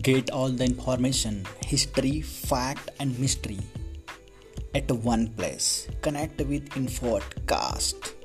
Get all the information, history, fact and mystery at one place. Connect with InfoCast.